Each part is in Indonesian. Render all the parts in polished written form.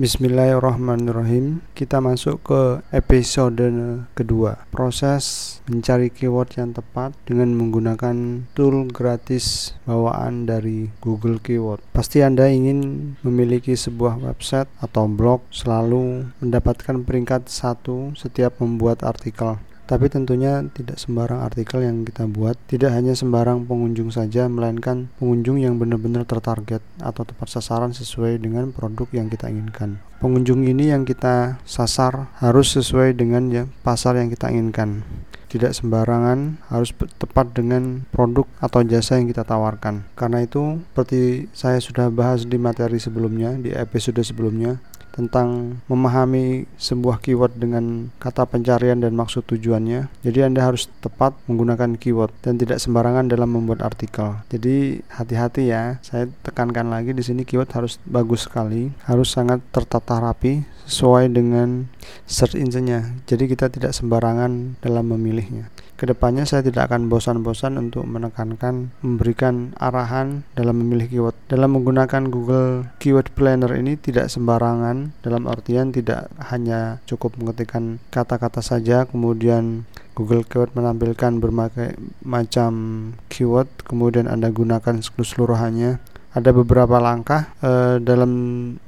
Bismillahirrahmanirrahim. Kita masuk ke episode kedua, proses mencari keyword yang tepat dengan menggunakan tool gratis bawaan dari Google Keyword. Pasti Anda ingin memiliki sebuah website atau blog selalu mendapatkan peringkat 1 setiap membuat artikel. Tapi tentunya tidak sembarang artikel yang kita buat, tidak hanya sembarang pengunjung saja, melainkan pengunjung yang benar-benar tertarget atau tepat sasaran sesuai dengan produk yang kita inginkan. Pengunjung ini yang kita sasar harus sesuai dengan pasar yang kita inginkan. Tidak sembarangan, harus tepat dengan produk atau jasa yang kita tawarkan. Karena itu, seperti saya sudah bahas di materi sebelumnya, di episode sebelumnya, tentang memahami sebuah keyword dengan kata pencarian dan maksud tujuannya. Jadi Anda harus tepat menggunakan keyword dan tidak sembarangan dalam membuat artikel. Jadi hati-hati ya, saya tekankan lagi di sini, keyword harus bagus sekali, harus sangat tertata rapi sesuai dengan search engine-nya. Jadi kita tidak sembarangan dalam memilihnya. Kedepannya saya tidak akan bosan-bosan untuk menekankan, memberikan arahan dalam memilih keyword. Dalam menggunakan Google Keyword Planner ini tidak sembarangan, dalam artian tidak hanya cukup mengetikkan kata-kata saja, kemudian Google Keyword menampilkan berbagai macam keyword, kemudian Anda gunakan seluruhannya. Ada beberapa langkah dalam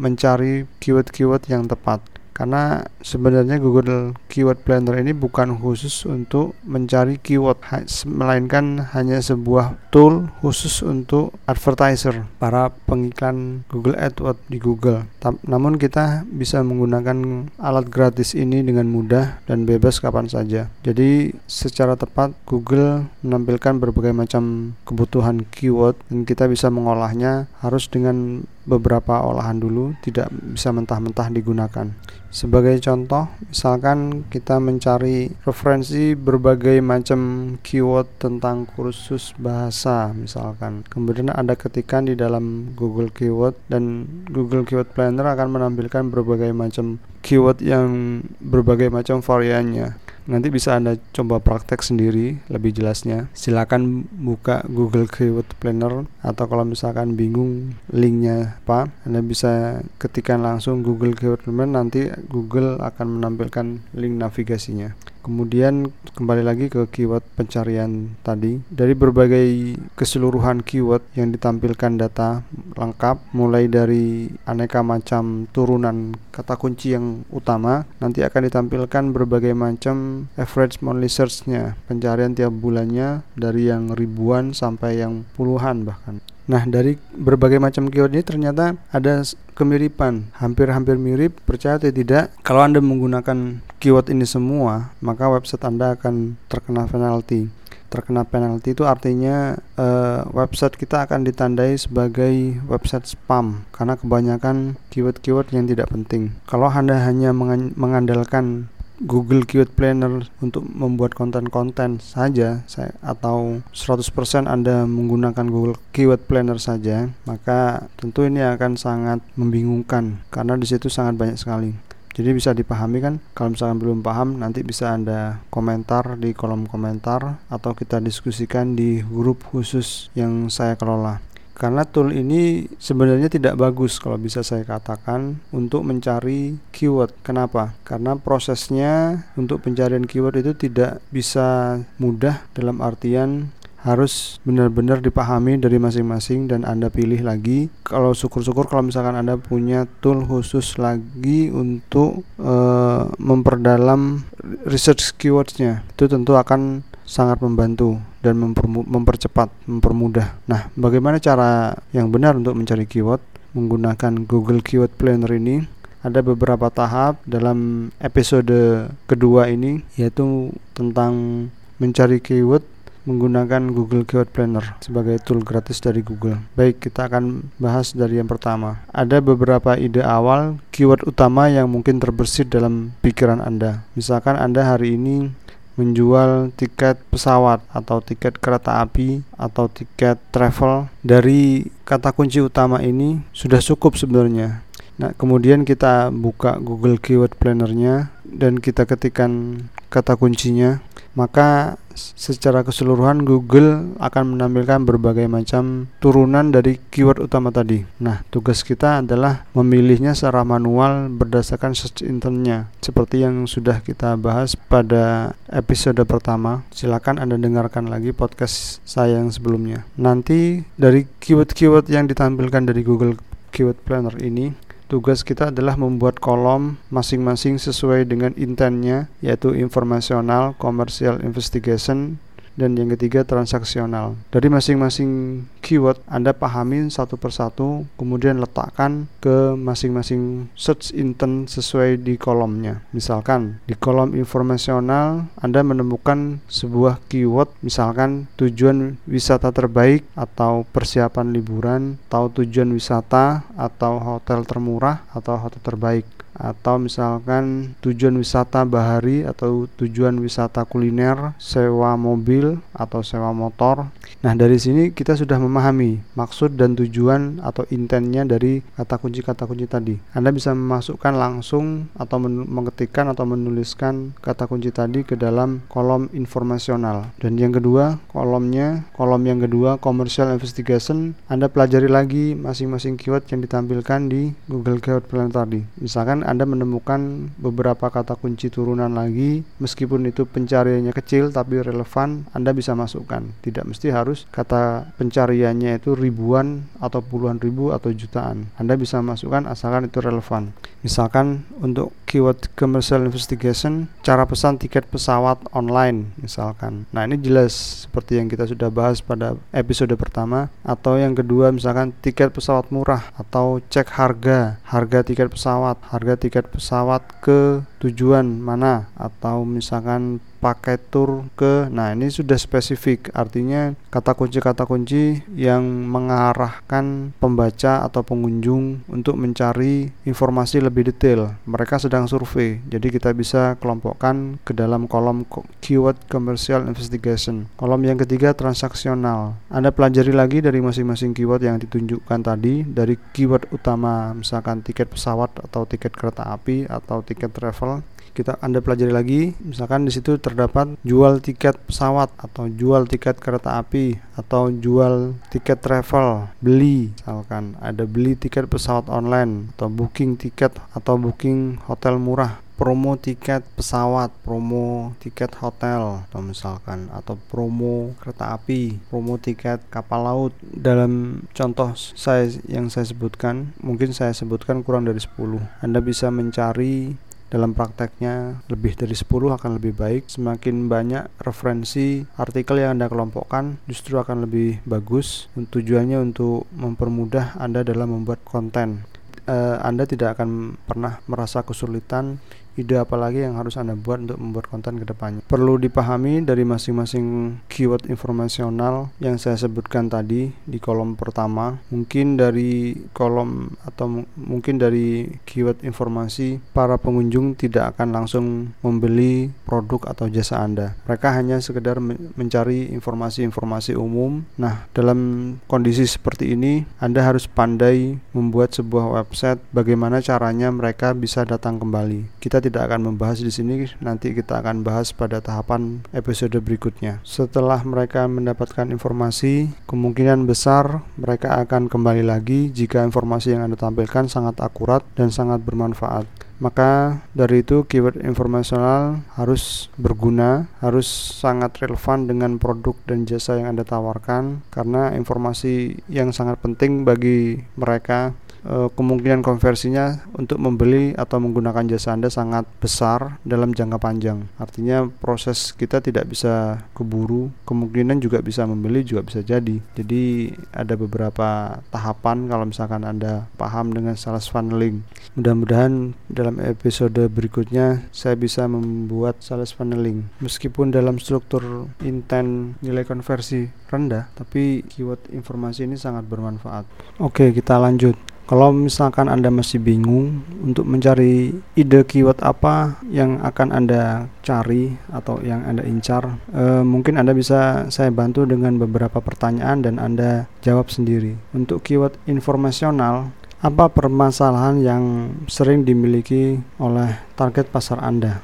mencari keyword-keyword yang tepat. Karena sebenarnya Google Keyword Planner ini bukan khusus untuk mencari keyword, melainkan hanya sebuah tool khusus untuk advertiser, para pengiklan Google AdWords di Google. Namun kita bisa menggunakan alat gratis ini dengan mudah dan bebas kapan saja. Jadi secara tepat Google menampilkan berbagai macam kebutuhan keyword dan kita bisa mengolahnya, harus dengan beberapa olahan dulu, tidak bisa mentah-mentah digunakan. Sebagai contoh, misalkan kita mencari referensi berbagai macam keyword tentang kursus bahasa misalkan, kemudian Anda ketikkan di dalam Google Keyword, dan Google Keyword Planner akan menampilkan berbagai macam keyword yang berbagai macam variannya. Nanti bisa Anda coba praktek sendiri lebih jelasnya. Silakan buka Google Keyword Planner, atau kalau misalkan bingung linknya apa, Anda bisa ketikkan langsung Google Keyword Planner, nanti Google akan menampilkan link navigasinya. Kemudian kembali lagi ke keyword pencarian tadi. Dari berbagai keseluruhan keyword yang ditampilkan data lengkap, mulai dari aneka macam turunan kata kunci yang utama, nanti akan ditampilkan berbagai macam average monthly search-nya, pencarian tiap bulannya, dari yang ribuan sampai yang puluhan bahkan. Nah, dari berbagai macam keyword ini ternyata ada kemiripan, hampir-hampir mirip, percaya atau tidak. Kalau Anda menggunakan keyword ini semua, maka website Anda akan terkena penalti. Terkena penalti itu artinya website kita akan ditandai sebagai website spam karena kebanyakan keyword-keyword yang tidak penting. Kalau Anda hanya mengandalkan Google Keyword Planner untuk membuat konten-konten saja, atau 100% Anda menggunakan Google Keyword Planner saja, maka tentu ini akan sangat membingungkan karena di situ sangat banyak sekali. Jadi bisa dipahami kan? Kalau misalkan belum paham, nanti bisa Anda komentar di kolom komentar atau kita diskusikan di grup khusus yang saya kelola. Karena tool ini sebenarnya tidak bagus kalau bisa saya katakan untuk mencari keyword. Kenapa? Karena prosesnya untuk pencarian keyword itu tidak bisa mudah, dalam artian harus benar-benar dipahami dari masing-masing dan Anda pilih lagi. Kalau syukur-syukur kalau misalkan Anda punya tool khusus lagi untuk memperdalam research keywordnya, itu tentu akan sangat membantu dan mempercepat, mempermudah. Nah, bagaimana cara yang benar untuk mencari keyword menggunakan Google Keyword Planner ini? Ada beberapa tahap dalam episode kedua ini, yaitu tentang mencari keyword menggunakan Google Keyword Planner sebagai tool gratis dari Google. Baik, kita akan bahas dari yang pertama. Ada beberapa ide awal keyword utama yang mungkin terbersit dalam pikiran Anda. Misalkan Anda hari ini menjual tiket pesawat atau tiket kereta api atau tiket travel, dari kata kunci utama ini sudah cukup sebenarnya. Nah, kemudian kita buka Google Keyword Planner-nya dan kita ketikkan kata kuncinya, maka secara keseluruhan Google akan menampilkan berbagai macam turunan dari keyword utama tadi. Nah, tugas kita adalah memilihnya secara manual berdasarkan search intentnya, seperti yang sudah kita bahas pada episode pertama. Silakan Anda dengarkan lagi podcast saya yang sebelumnya. Nanti dari keyword-keyword yang ditampilkan dari Google Keyword Planner ini, tugas kita adalah membuat kolom masing-masing sesuai dengan intennya, yaitu informasional, commercial investigation, dan yang ketiga transaksional. Dari masing-masing keyword Anda pahami satu persatu, kemudian letakkan ke masing-masing search intent sesuai di kolomnya. Misalkan di kolom informasional Anda menemukan sebuah keyword, misalkan tujuan wisata terbaik atau persiapan liburan atau tujuan wisata atau hotel termurah atau hotel terbaik, atau misalkan tujuan wisata bahari atau tujuan wisata kuliner, sewa mobil atau sewa motor. Nah, dari sini kita sudah memahami maksud dan tujuan atau intennya dari kata kunci tadi. Anda bisa memasukkan langsung atau mengetikkan atau menuliskan kata kunci tadi ke dalam kolom informasional. Dan yang kedua, kolom yang kedua commercial investigation, Anda pelajari lagi masing-masing keyword yang ditampilkan di Google Keyword Planner tadi. Misalkan Anda menemukan beberapa kata kunci turunan lagi, meskipun itu pencariannya kecil tapi relevan, Anda bisa masukkan. Tidak mesti harus kata pencariannya itu ribuan atau puluhan ribu atau jutaan. Anda bisa masukkan asalkan itu relevan. Misalkan untuk keyword commercial investigation, cara pesan tiket pesawat online misalkan. Nah, ini jelas seperti yang kita sudah bahas pada episode pertama. Atau yang kedua, misalkan tiket pesawat murah, atau cek harga tiket pesawat ke tujuan mana, atau misalkan pakai tur ke. Nah, ini sudah spesifik, artinya kata kunci yang mengarahkan pembaca atau pengunjung untuk mencari informasi lebih detail. Mereka sedang survei, jadi kita bisa kelompokkan ke dalam kolom keyword commercial investigation. Kolom yang ketiga transaksional, Anda pelajari lagi dari masing-masing keyword yang ditunjukkan tadi, dari keyword utama misalkan tiket pesawat atau tiket kereta api atau tiket travel. Anda pelajari lagi, misalkan di situ terdapat jual tiket pesawat atau jual tiket kereta api atau jual tiket travel, beli, misalkan ada beli tiket pesawat online atau booking tiket atau booking hotel murah, promo tiket pesawat, promo tiket hotel, atau misalkan atau promo kereta api, promo tiket kapal laut. Dalam contoh saya yang saya sebutkan, mungkin saya sebutkan kurang dari 10. Anda bisa mencari dalam prakteknya lebih dari 10 akan lebih baik. Semakin banyak referensi artikel yang Anda kelompokkan justru akan lebih bagus. Tujuannya untuk mempermudah Anda dalam membuat konten. Anda tidak akan pernah merasa kesulitan ide apalagi yang harus Anda buat untuk membuat konten ke depannya. Perlu dipahami dari masing-masing keyword informasional yang saya sebutkan tadi di kolom pertama. Mungkin dari kolom atau mungkin dari keyword informasi, para pengunjung tidak akan langsung membeli produk atau jasa Anda. Mereka hanya sekedar mencari informasi-informasi umum. Nah, dalam kondisi seperti ini, Anda harus pandai membuat sebuah website bagaimana caranya mereka bisa datang kembali. Kita tidak akan membahas di sini, nanti kita akan bahas pada tahapan episode berikutnya. Setelah mereka mendapatkan informasi, kemungkinan besar mereka akan kembali lagi jika informasi yang Anda tampilkan sangat akurat dan sangat bermanfaat. Maka dari itu keyword informasional harus berguna, harus sangat relevan dengan produk dan jasa yang Anda tawarkan, karena informasi yang sangat penting bagi mereka. Kemungkinan konversinya untuk membeli atau menggunakan jasa Anda sangat besar dalam jangka panjang. Artinya proses kita tidak bisa keburu, kemungkinan juga bisa membeli juga bisa jadi. Jadi ada beberapa tahapan kalau misalkan Anda paham dengan sales funneling. Mudah-mudahan dalam episode berikutnya saya bisa membuat sales funneling. Meskipun dalam struktur intent nilai konversi rendah, tapi keyword informasi ini sangat bermanfaat. Oke, kita lanjut. Kalau misalkan Anda masih bingung untuk mencari ide keyword apa yang akan Anda cari atau yang Anda incar, mungkin Anda bisa saya bantu dengan beberapa pertanyaan dan Anda jawab sendiri. Untuk keyword informasional, Apa permasalahan yang sering dimiliki oleh target pasar Anda?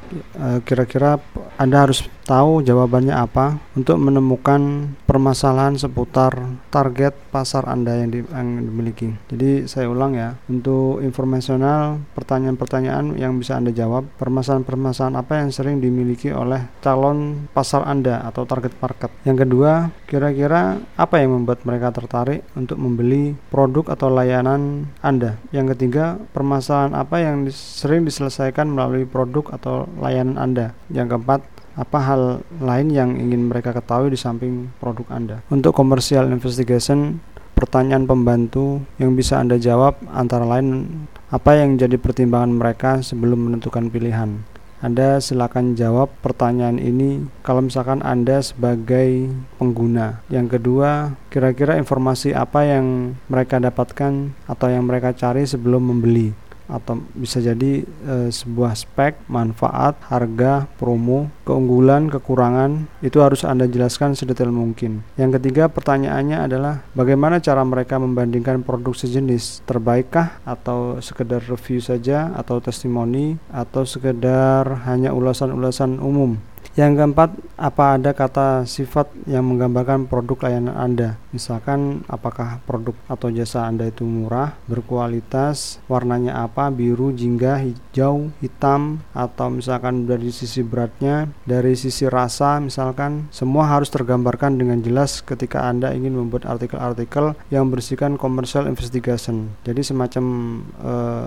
Kira-kira Anda harus tahu jawabannya apa untuk menemukan permasalahan seputar target pasar Anda yang dimiliki. Jadi saya ulang ya, untuk informasional, pertanyaan-pertanyaan yang bisa Anda jawab, permasalahan-permasalahan apa yang sering dimiliki oleh calon pasar Anda atau target market. Yang kedua, kira-kira apa yang membuat mereka tertarik untuk membeli produk atau layanan Anda. Yang ketiga, permasalahan apa yang sering diselesaikan melalui produk atau layanan Anda. Yang keempat, apa hal lain yang ingin mereka ketahui di samping produk Anda. Untuk commercial investigation, pertanyaan pembantu yang bisa Anda jawab antara lain, apa yang jadi pertimbangan mereka sebelum menentukan pilihan. Anda silakan jawab pertanyaan ini kalau misalkan Anda sebagai pengguna. Yang kedua, kira-kira informasi apa yang mereka dapatkan atau yang mereka cari sebelum membeli, atau bisa jadi sebuah spek, manfaat, harga, promo, keunggulan, kekurangan, itu harus Anda jelaskan sedetail mungkin. Yang ketiga, pertanyaannya adalah bagaimana cara mereka membandingkan produk sejenis, terbaikkah, atau sekedar review saja, atau testimoni, atau sekedar hanya ulasan-ulasan umum. Yang keempat, apa ada kata sifat yang menggambarkan produk layanan Anda? Misalkan, apakah produk atau jasa Anda itu murah, berkualitas, warnanya apa, biru, jingga, hijau, hitam, atau misalkan dari sisi beratnya, dari sisi rasa misalkan, semua harus tergambarkan dengan jelas ketika Anda ingin membuat artikel-artikel yang berisikan commercial investigation. Jadi semacam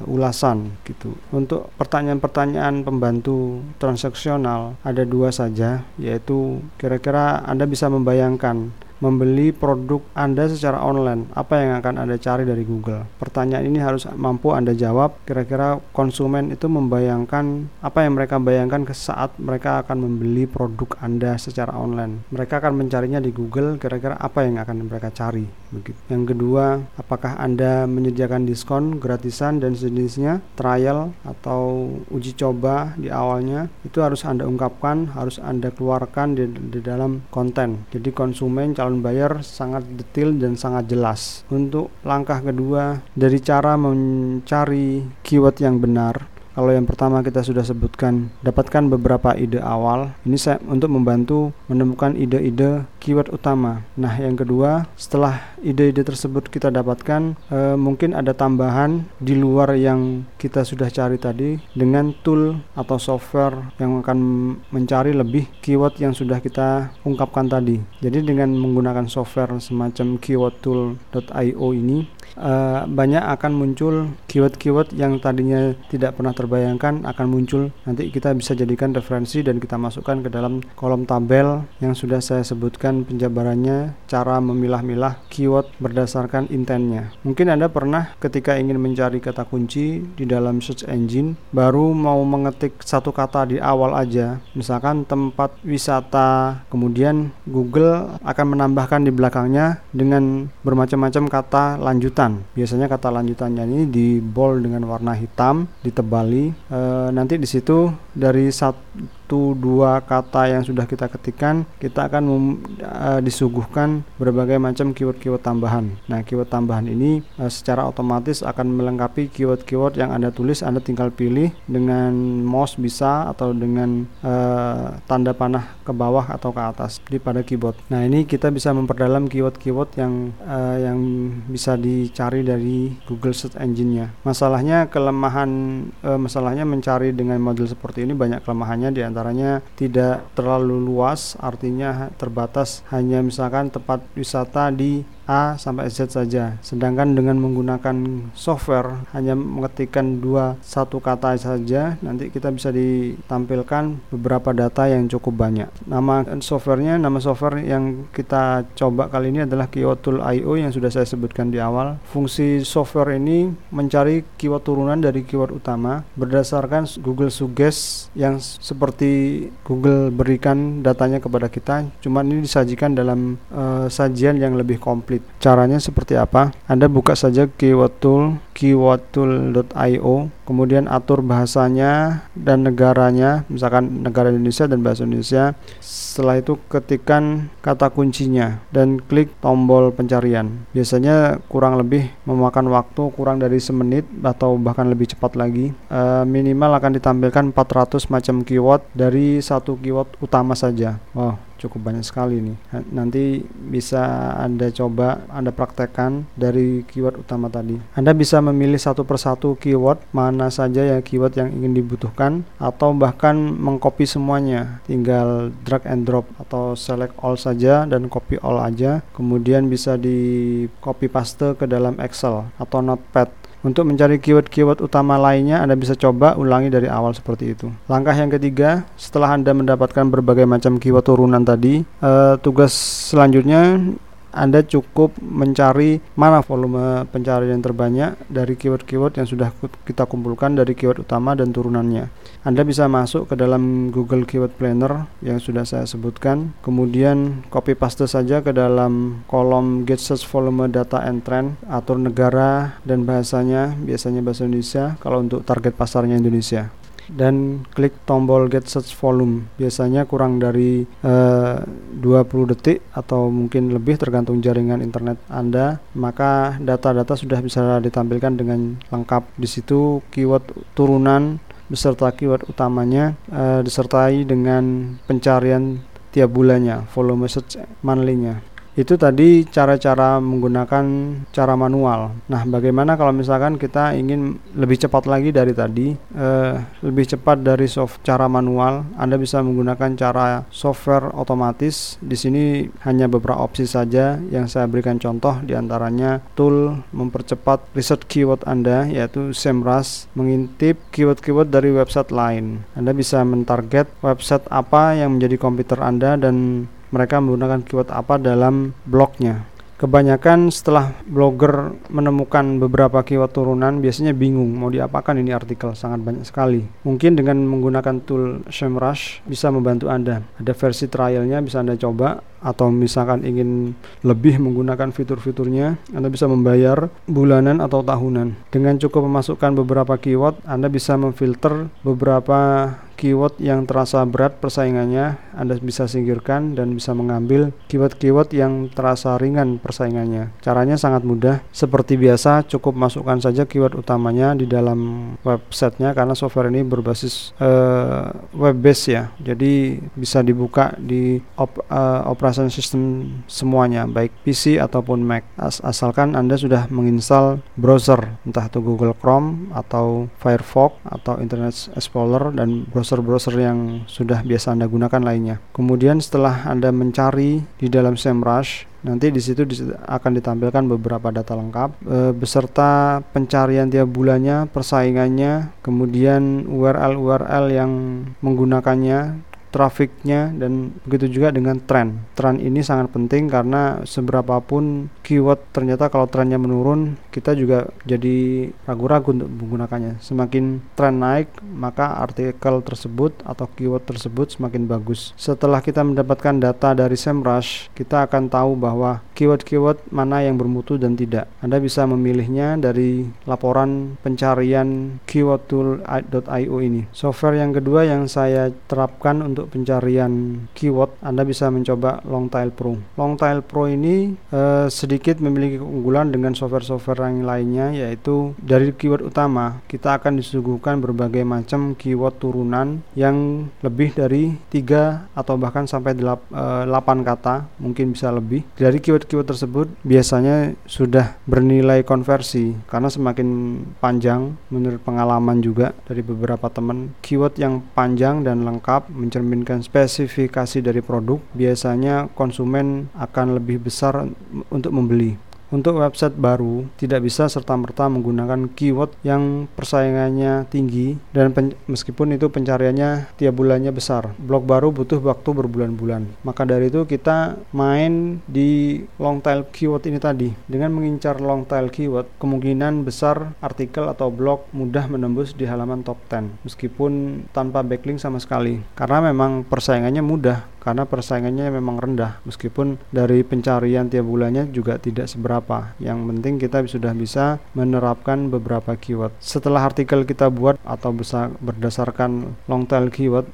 ulasan gitu. Untuk pertanyaan-pertanyaan pembantu transaksional, ada dua saja, yaitu kira-kira Anda bisa membayangkan membeli produk Anda secara online, apa yang akan Anda cari dari Google. Pertanyaan ini harus mampu Anda jawab. Kira-kira konsumen itu membayangkan apa yang mereka bayangkan saat mereka akan membeli produk Anda secara online. Mereka akan mencarinya di Google, kira-kira apa yang akan mereka cari. Begitu. Yang kedua, apakah Anda menyediakan diskon, gratisan, dan sejenisnya, trial atau uji coba di awalnya, itu harus Anda ungkapkan, harus Anda keluarkan di dalam konten. Jadi konsumen, calon buyer sangat detail dan sangat jelas. Untuk langkah kedua, dari cara mencari keyword yang benar, kalau yang pertama kita sudah sebutkan, dapatkan beberapa ide awal. Ini saya untuk membantu menemukan ide-ide keyword utama. Nah, yang kedua, setelah ide-ide tersebut kita dapatkan, mungkin ada tambahan di luar yang kita sudah cari tadi dengan tool atau software yang akan mencari lebih keyword yang sudah kita ungkapkan tadi. Jadi dengan menggunakan software semacam KeywordTool.io ini, banyak akan muncul keyword-keyword yang tadinya tidak pernah terbayangkan akan muncul. Nanti kita bisa jadikan referensi dan kita masukkan ke dalam kolom tabel yang sudah saya sebutkan penjabarannya, cara memilah-milah keyword berdasarkan intentnya. Mungkin Anda pernah ketika ingin mencari kata kunci di dalam search engine, baru mau mengetik satu kata di awal aja, misalkan tempat wisata, kemudian Google akan menambahkan di belakangnya dengan bermacam-macam kata lanjutan. Biasanya kata lanjutannya ini di bold dengan warna hitam, ditebali. Nanti di situ dari satu dua kata yang sudah kita ketikkan, kita akan disuguhkan berbagai macam keyword-keyword tambahan. Nah, keyword tambahan ini secara otomatis akan melengkapi keyword-keyword yang Anda tulis. Anda tinggal pilih dengan mouse bisa, atau dengan tanda panah ke bawah atau ke atas pada keyboard. Nah, ini kita bisa memperdalam keyword-keyword yang bisa dicari dari Google Search Engine-nya. Masalahnya mencari dengan model seperti ini banyak kelemahannya, diantaranya tidak terlalu luas, artinya terbatas, hanya misalkan tempat wisata di A sampai Z saja. Sedangkan dengan menggunakan software hanya mengetikkan satu kata saja, nanti kita bisa ditampilkan beberapa data yang cukup banyak. Nama software yang kita coba kali ini adalah KeywordTool.io yang sudah saya sebutkan di awal. Fungsi software ini mencari keyword turunan dari keyword utama berdasarkan Google Suggest yang seperti Google berikan datanya kepada kita, cuman ini disajikan dalam sajian yang lebih komplit. Caranya seperti apa? Anda buka saja keyword tool KeywordTool.io, kemudian atur bahasanya dan negaranya, misalkan negara Indonesia dan bahasa Indonesia. Setelah itu ketikkan kata kuncinya dan klik tombol pencarian. Biasanya kurang lebih memakan waktu kurang dari semenit atau bahkan lebih cepat lagi. Minimal akan ditampilkan 400 macam keyword dari satu keyword utama saja. Wow, cukup banyak sekali nih. Nanti bisa Anda coba, Anda praktekkan dari keyword utama tadi. Anda bisa memilih satu persatu keyword mana saja ya keyword yang ingin dibutuhkan, atau bahkan mengcopy semuanya, tinggal drag and drop atau select all saja dan copy all aja. Kemudian bisa di copy paste ke dalam Excel atau Notepad. Untuk mencari keyword-keyword utama lainnya, Anda bisa coba ulangi dari awal seperti itu. Langkah yang ketiga, setelah Anda mendapatkan berbagai macam keyword turunan tadi, tugas selanjutnya Anda cukup mencari mana volume pencarian terbanyak dari keyword-keyword yang sudah kita kumpulkan dari keyword utama dan turunannya. Anda bisa masuk ke dalam Google Keyword Planner yang sudah saya sebutkan, kemudian copy paste saja ke dalam kolom Get Search Volume Data and Trend, atur negara dan bahasanya, biasanya bahasa Indonesia kalau untuk target pasarnya Indonesia, dan klik tombol Get Search Volume. Biasanya kurang dari 20 detik atau mungkin lebih tergantung jaringan internet Anda, maka data-data sudah bisa ditampilkan dengan lengkap. Di situ keyword turunan beserta keyword utamanya disertai dengan pencarian tiap bulannya, volume search monthly-nya. Itu tadi cara-cara menggunakan cara manual. Nah, bagaimana kalau misalkan kita ingin lebih cepat lagi dari tadi, lebih cepat dari cara manual? Anda bisa menggunakan cara software otomatis. Di sini hanya beberapa opsi saja yang saya berikan contoh, diantaranya tool mempercepat riset keyword Anda, yaitu SEMrush, mengintip keyword-keyword dari website lain. Anda bisa mentarget website apa yang menjadi komputer Anda dan mereka menggunakan keyword apa dalam blognya. Kebanyakan setelah blogger menemukan beberapa keyword turunan, biasanya bingung mau diapakan ini artikel, sangat banyak sekali. Mungkin dengan menggunakan tool SEMrush bisa membantu Anda. Ada versi trialnya bisa Anda coba, atau misalkan ingin lebih menggunakan fitur-fiturnya, Anda bisa membayar bulanan atau tahunan. Dengan cukup memasukkan beberapa keyword, Anda bisa memfilter beberapa keyword yang terasa berat persaingannya. Anda bisa singkirkan dan bisa mengambil keyword-keyword yang terasa ringan persaingannya. Caranya sangat mudah. Seperti biasa, cukup masukkan saja keyword utamanya di dalam websitenya, karena software ini berbasis web-based ya. Jadi bisa dibuka di operasi sistem semuanya, baik PC ataupun Mac, asalkan Anda sudah menginstal browser, entah itu Google Chrome atau Firefox atau Internet Explorer dan browser yang sudah biasa Anda gunakan lainnya. Kemudian setelah Anda mencari di dalam SEMrush, nanti di situ akan ditampilkan beberapa data lengkap beserta pencarian tiap bulannya, persaingannya, kemudian URL-URL yang menggunakannya, trafiknya, dan begitu juga dengan tren. Tren ini sangat penting karena seberapapun keyword, ternyata kalau trennya menurun, kita juga jadi ragu-ragu untuk menggunakannya. Semakin tren naik, maka artikel tersebut atau keyword tersebut semakin bagus. Setelah kita mendapatkan data dari SEMrush, kita akan tahu bahwa keyword-keyword mana yang bermutu dan tidak. Anda bisa memilihnya dari laporan pencarian keywordtool.io ini. Software yang kedua yang saya terapkan untuk pencarian keyword, Anda bisa mencoba Long Tail Pro. Long Tail Pro ini sedikit memiliki keunggulan dengan software-software yang lainnya, yaitu dari keyword utama kita akan disuguhkan berbagai macam keyword turunan yang lebih dari 3 atau bahkan sampai 8 kata, mungkin bisa lebih. Dari keyword-keyword tersebut biasanya sudah bernilai konversi, karena semakin panjang, menurut pengalaman juga dari beberapa teman, keyword yang panjang dan lengkap mencerminkan spesifikasi dari produk, biasanya konsumen akan lebih besar untuk membeli. Untuk website baru, tidak bisa serta-merta menggunakan keyword yang persaingannya tinggi dan meskipun itu pencariannya tiap bulannya besar. Blog baru butuh waktu berbulan-bulan. Maka dari itu kita main di long tail keyword ini tadi. Dengan mengincar long tail keyword, kemungkinan besar artikel atau blog mudah menembus di halaman top 10 meskipun tanpa backlink sama sekali. Karena memang persaingannya mudah, karena persaingannya memang rendah, meskipun dari pencarian tiap bulannya juga tidak seberapa berapa. Yang penting kita sudah bisa menerapkan beberapa keyword. Setelah artikel kita buat atau berdasarkan long tail keyword,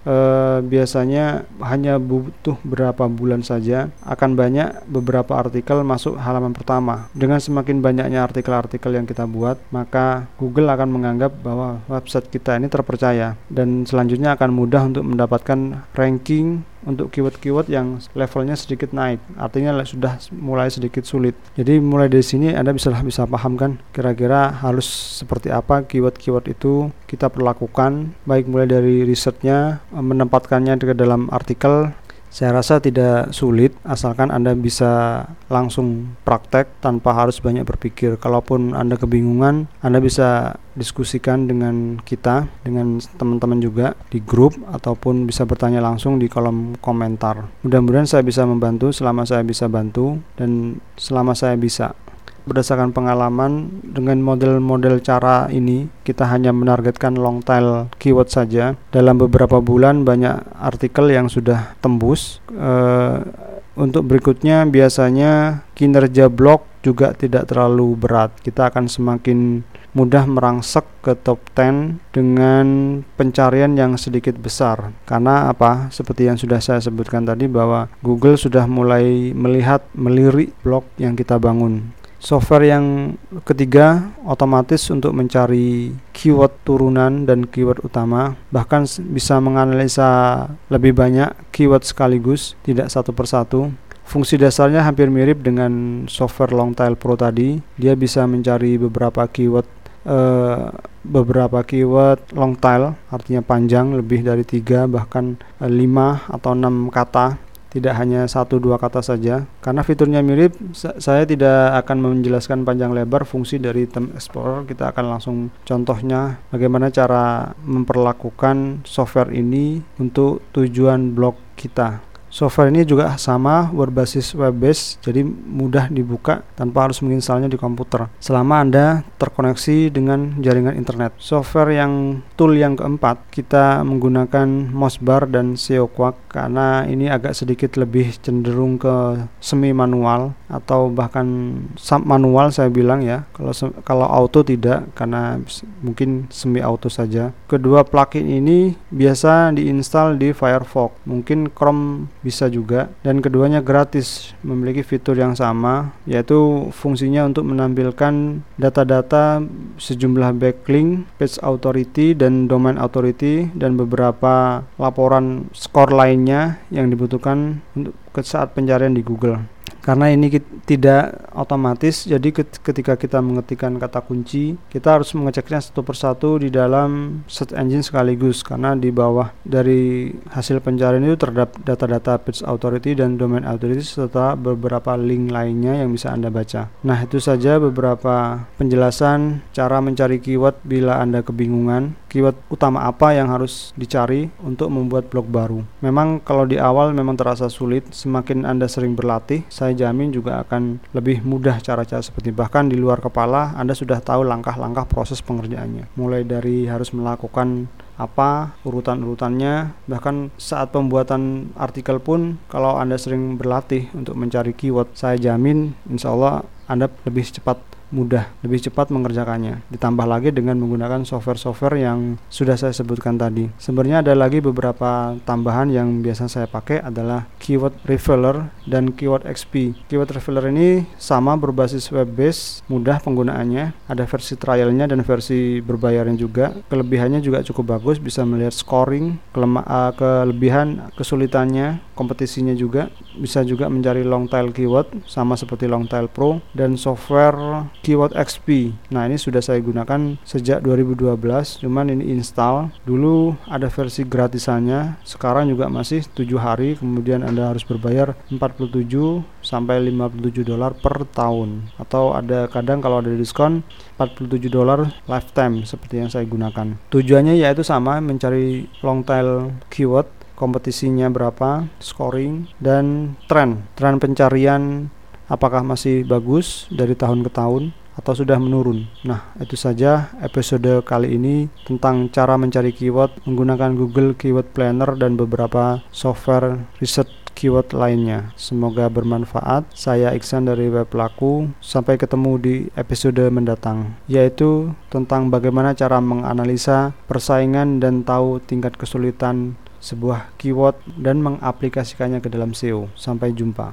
biasanya hanya butuh berapa bulan saja akan banyak beberapa artikel masuk halaman pertama. Dengan semakin banyaknya artikel-artikel yang kita buat, maka Google akan menganggap bahwa website kita ini terpercaya, dan selanjutnya akan mudah untuk mendapatkan ranking untuk keyword-keyword yang levelnya sedikit naik, artinya sudah mulai sedikit sulit. Jadi mulai dari sini Anda bisa paham kan, kira-kira harus seperti apa keyword-keyword itu kita perlakukan, baik mulai dari risetnya, menempatkannya ke dalam artikel. Saya rasa tidak sulit, asalkan Anda bisa langsung praktek tanpa harus banyak berpikir. Kalaupun Anda kebingungan, Anda bisa diskusikan dengan kita, dengan teman-teman juga di grup, ataupun bisa bertanya langsung di kolom komentar. Mudah-mudahan saya bisa membantu, selama saya bisa bantu, dan selama saya bisa. Berdasarkan pengalaman, dengan model-model cara ini kita hanya menargetkan long tail keyword saja. Dalam beberapa bulan banyak artikel yang sudah tembus. Untuk berikutnya biasanya kinerja blog juga tidak terlalu berat. Kita akan semakin mudah merangsek ke top 10 dengan pencarian yang sedikit besar. Karena apa? Seperti yang sudah saya sebutkan tadi, bahwa Google sudah mulai melirik blog yang kita bangun. Software yang ketiga otomatis untuk mencari keyword turunan dan keyword utama, bahkan bisa menganalisa lebih banyak keyword sekaligus, tidak satu persatu. Fungsi dasarnya hampir mirip dengan software Long Tail Pro tadi. Dia bisa mencari beberapa keyword long tail, artinya panjang, lebih dari 3 bahkan 5 atau 6 kata. Tidak hanya 1-2 kata saja. Karena fiturnya mirip, saya tidak akan menjelaskan panjang lebar fungsi dari Term Explorer. Kita akan langsung contohnya bagaimana cara memperlakukan software ini untuk tujuan blog kita. Software ini juga sama, berbasis web-based, jadi mudah dibuka tanpa harus menginstalnya di komputer selama Anda terkoneksi dengan jaringan internet. Software yang tool yang keempat, kita menggunakan MozBar dan SEOquake, karena ini agak sedikit lebih cenderung ke semi manual atau bahkan sub manual saya bilang ya. Kalau auto tidak, karena mungkin semi auto saja. Kedua plugin ini biasa diinstal di Firefox, mungkin Chrome bisa juga, dan keduanya gratis, memiliki fitur yang sama, yaitu fungsinya untuk menampilkan data-data sejumlah backlink, page authority dan domain authority, dan beberapa laporan skor lainnya yang dibutuhkan untuk saat pencarian di Google. Karena ini tidak otomatis, jadi ketika kita mengetikkan kata kunci, kita harus mengeceknya satu persatu di dalam search engine sekaligus, karena di bawah dari hasil pencarian itu terdapat data-data page authority dan domain authority serta beberapa link lainnya yang bisa Anda baca. Nah, itu saja beberapa penjelasan cara mencari keyword bila Anda kebingungan. Keyword utama apa yang harus dicari untuk membuat blog baru. Memang kalau di awal memang terasa sulit, semakin Anda sering berlatih, saya jamin juga akan lebih mudah cara-cara seperti, bahkan di luar kepala Anda sudah tahu langkah-langkah proses pengerjaannya, mulai dari harus melakukan apa, urutan-urutannya. Bahkan saat pembuatan artikel pun, kalau Anda sering berlatih untuk mencari keyword, saya jamin insya Allah Anda lebih cepat mengerjakannya. Ditambah lagi dengan menggunakan software-software yang sudah saya sebutkan tadi. Sebenarnya ada lagi beberapa tambahan yang biasa saya pakai, adalah Keyword Reveller dan Keyword XP. Keyword Reveller ini sama, berbasis web-based, mudah penggunaannya. Ada versi trialnya dan versi berbayarnya juga. Kelebihannya juga cukup bagus, bisa melihat scoring, kelebihan, kesulitannya, kompetisinya juga. Bisa juga mencari long tail keyword, sama seperti Long Tail Pro, dan software Keyword XP. Nah, ini sudah saya gunakan sejak 2012, cuman ini install. Dulu ada versi gratisannya, sekarang juga masih 7 hari, kemudian Anda harus berbayar $47 sampai $57 per tahun, atau ada kadang kalau ada diskon $47 lifetime seperti yang saya gunakan. Tujuannya yaitu sama, mencari long tail keyword, kompetisinya berapa, scoring, dan tren pencarian. Apakah masih bagus dari tahun ke tahun atau sudah menurun? Nah, itu saja episode kali ini tentang cara mencari keyword menggunakan Google Keyword Planner dan beberapa software riset keyword lainnya. Semoga bermanfaat. Saya Iksan dari Weblaku. Sampai ketemu di episode mendatang, yaitu tentang bagaimana cara menganalisa persaingan dan tahu tingkat kesulitan sebuah keyword dan mengaplikasikannya ke dalam SEO. Sampai jumpa.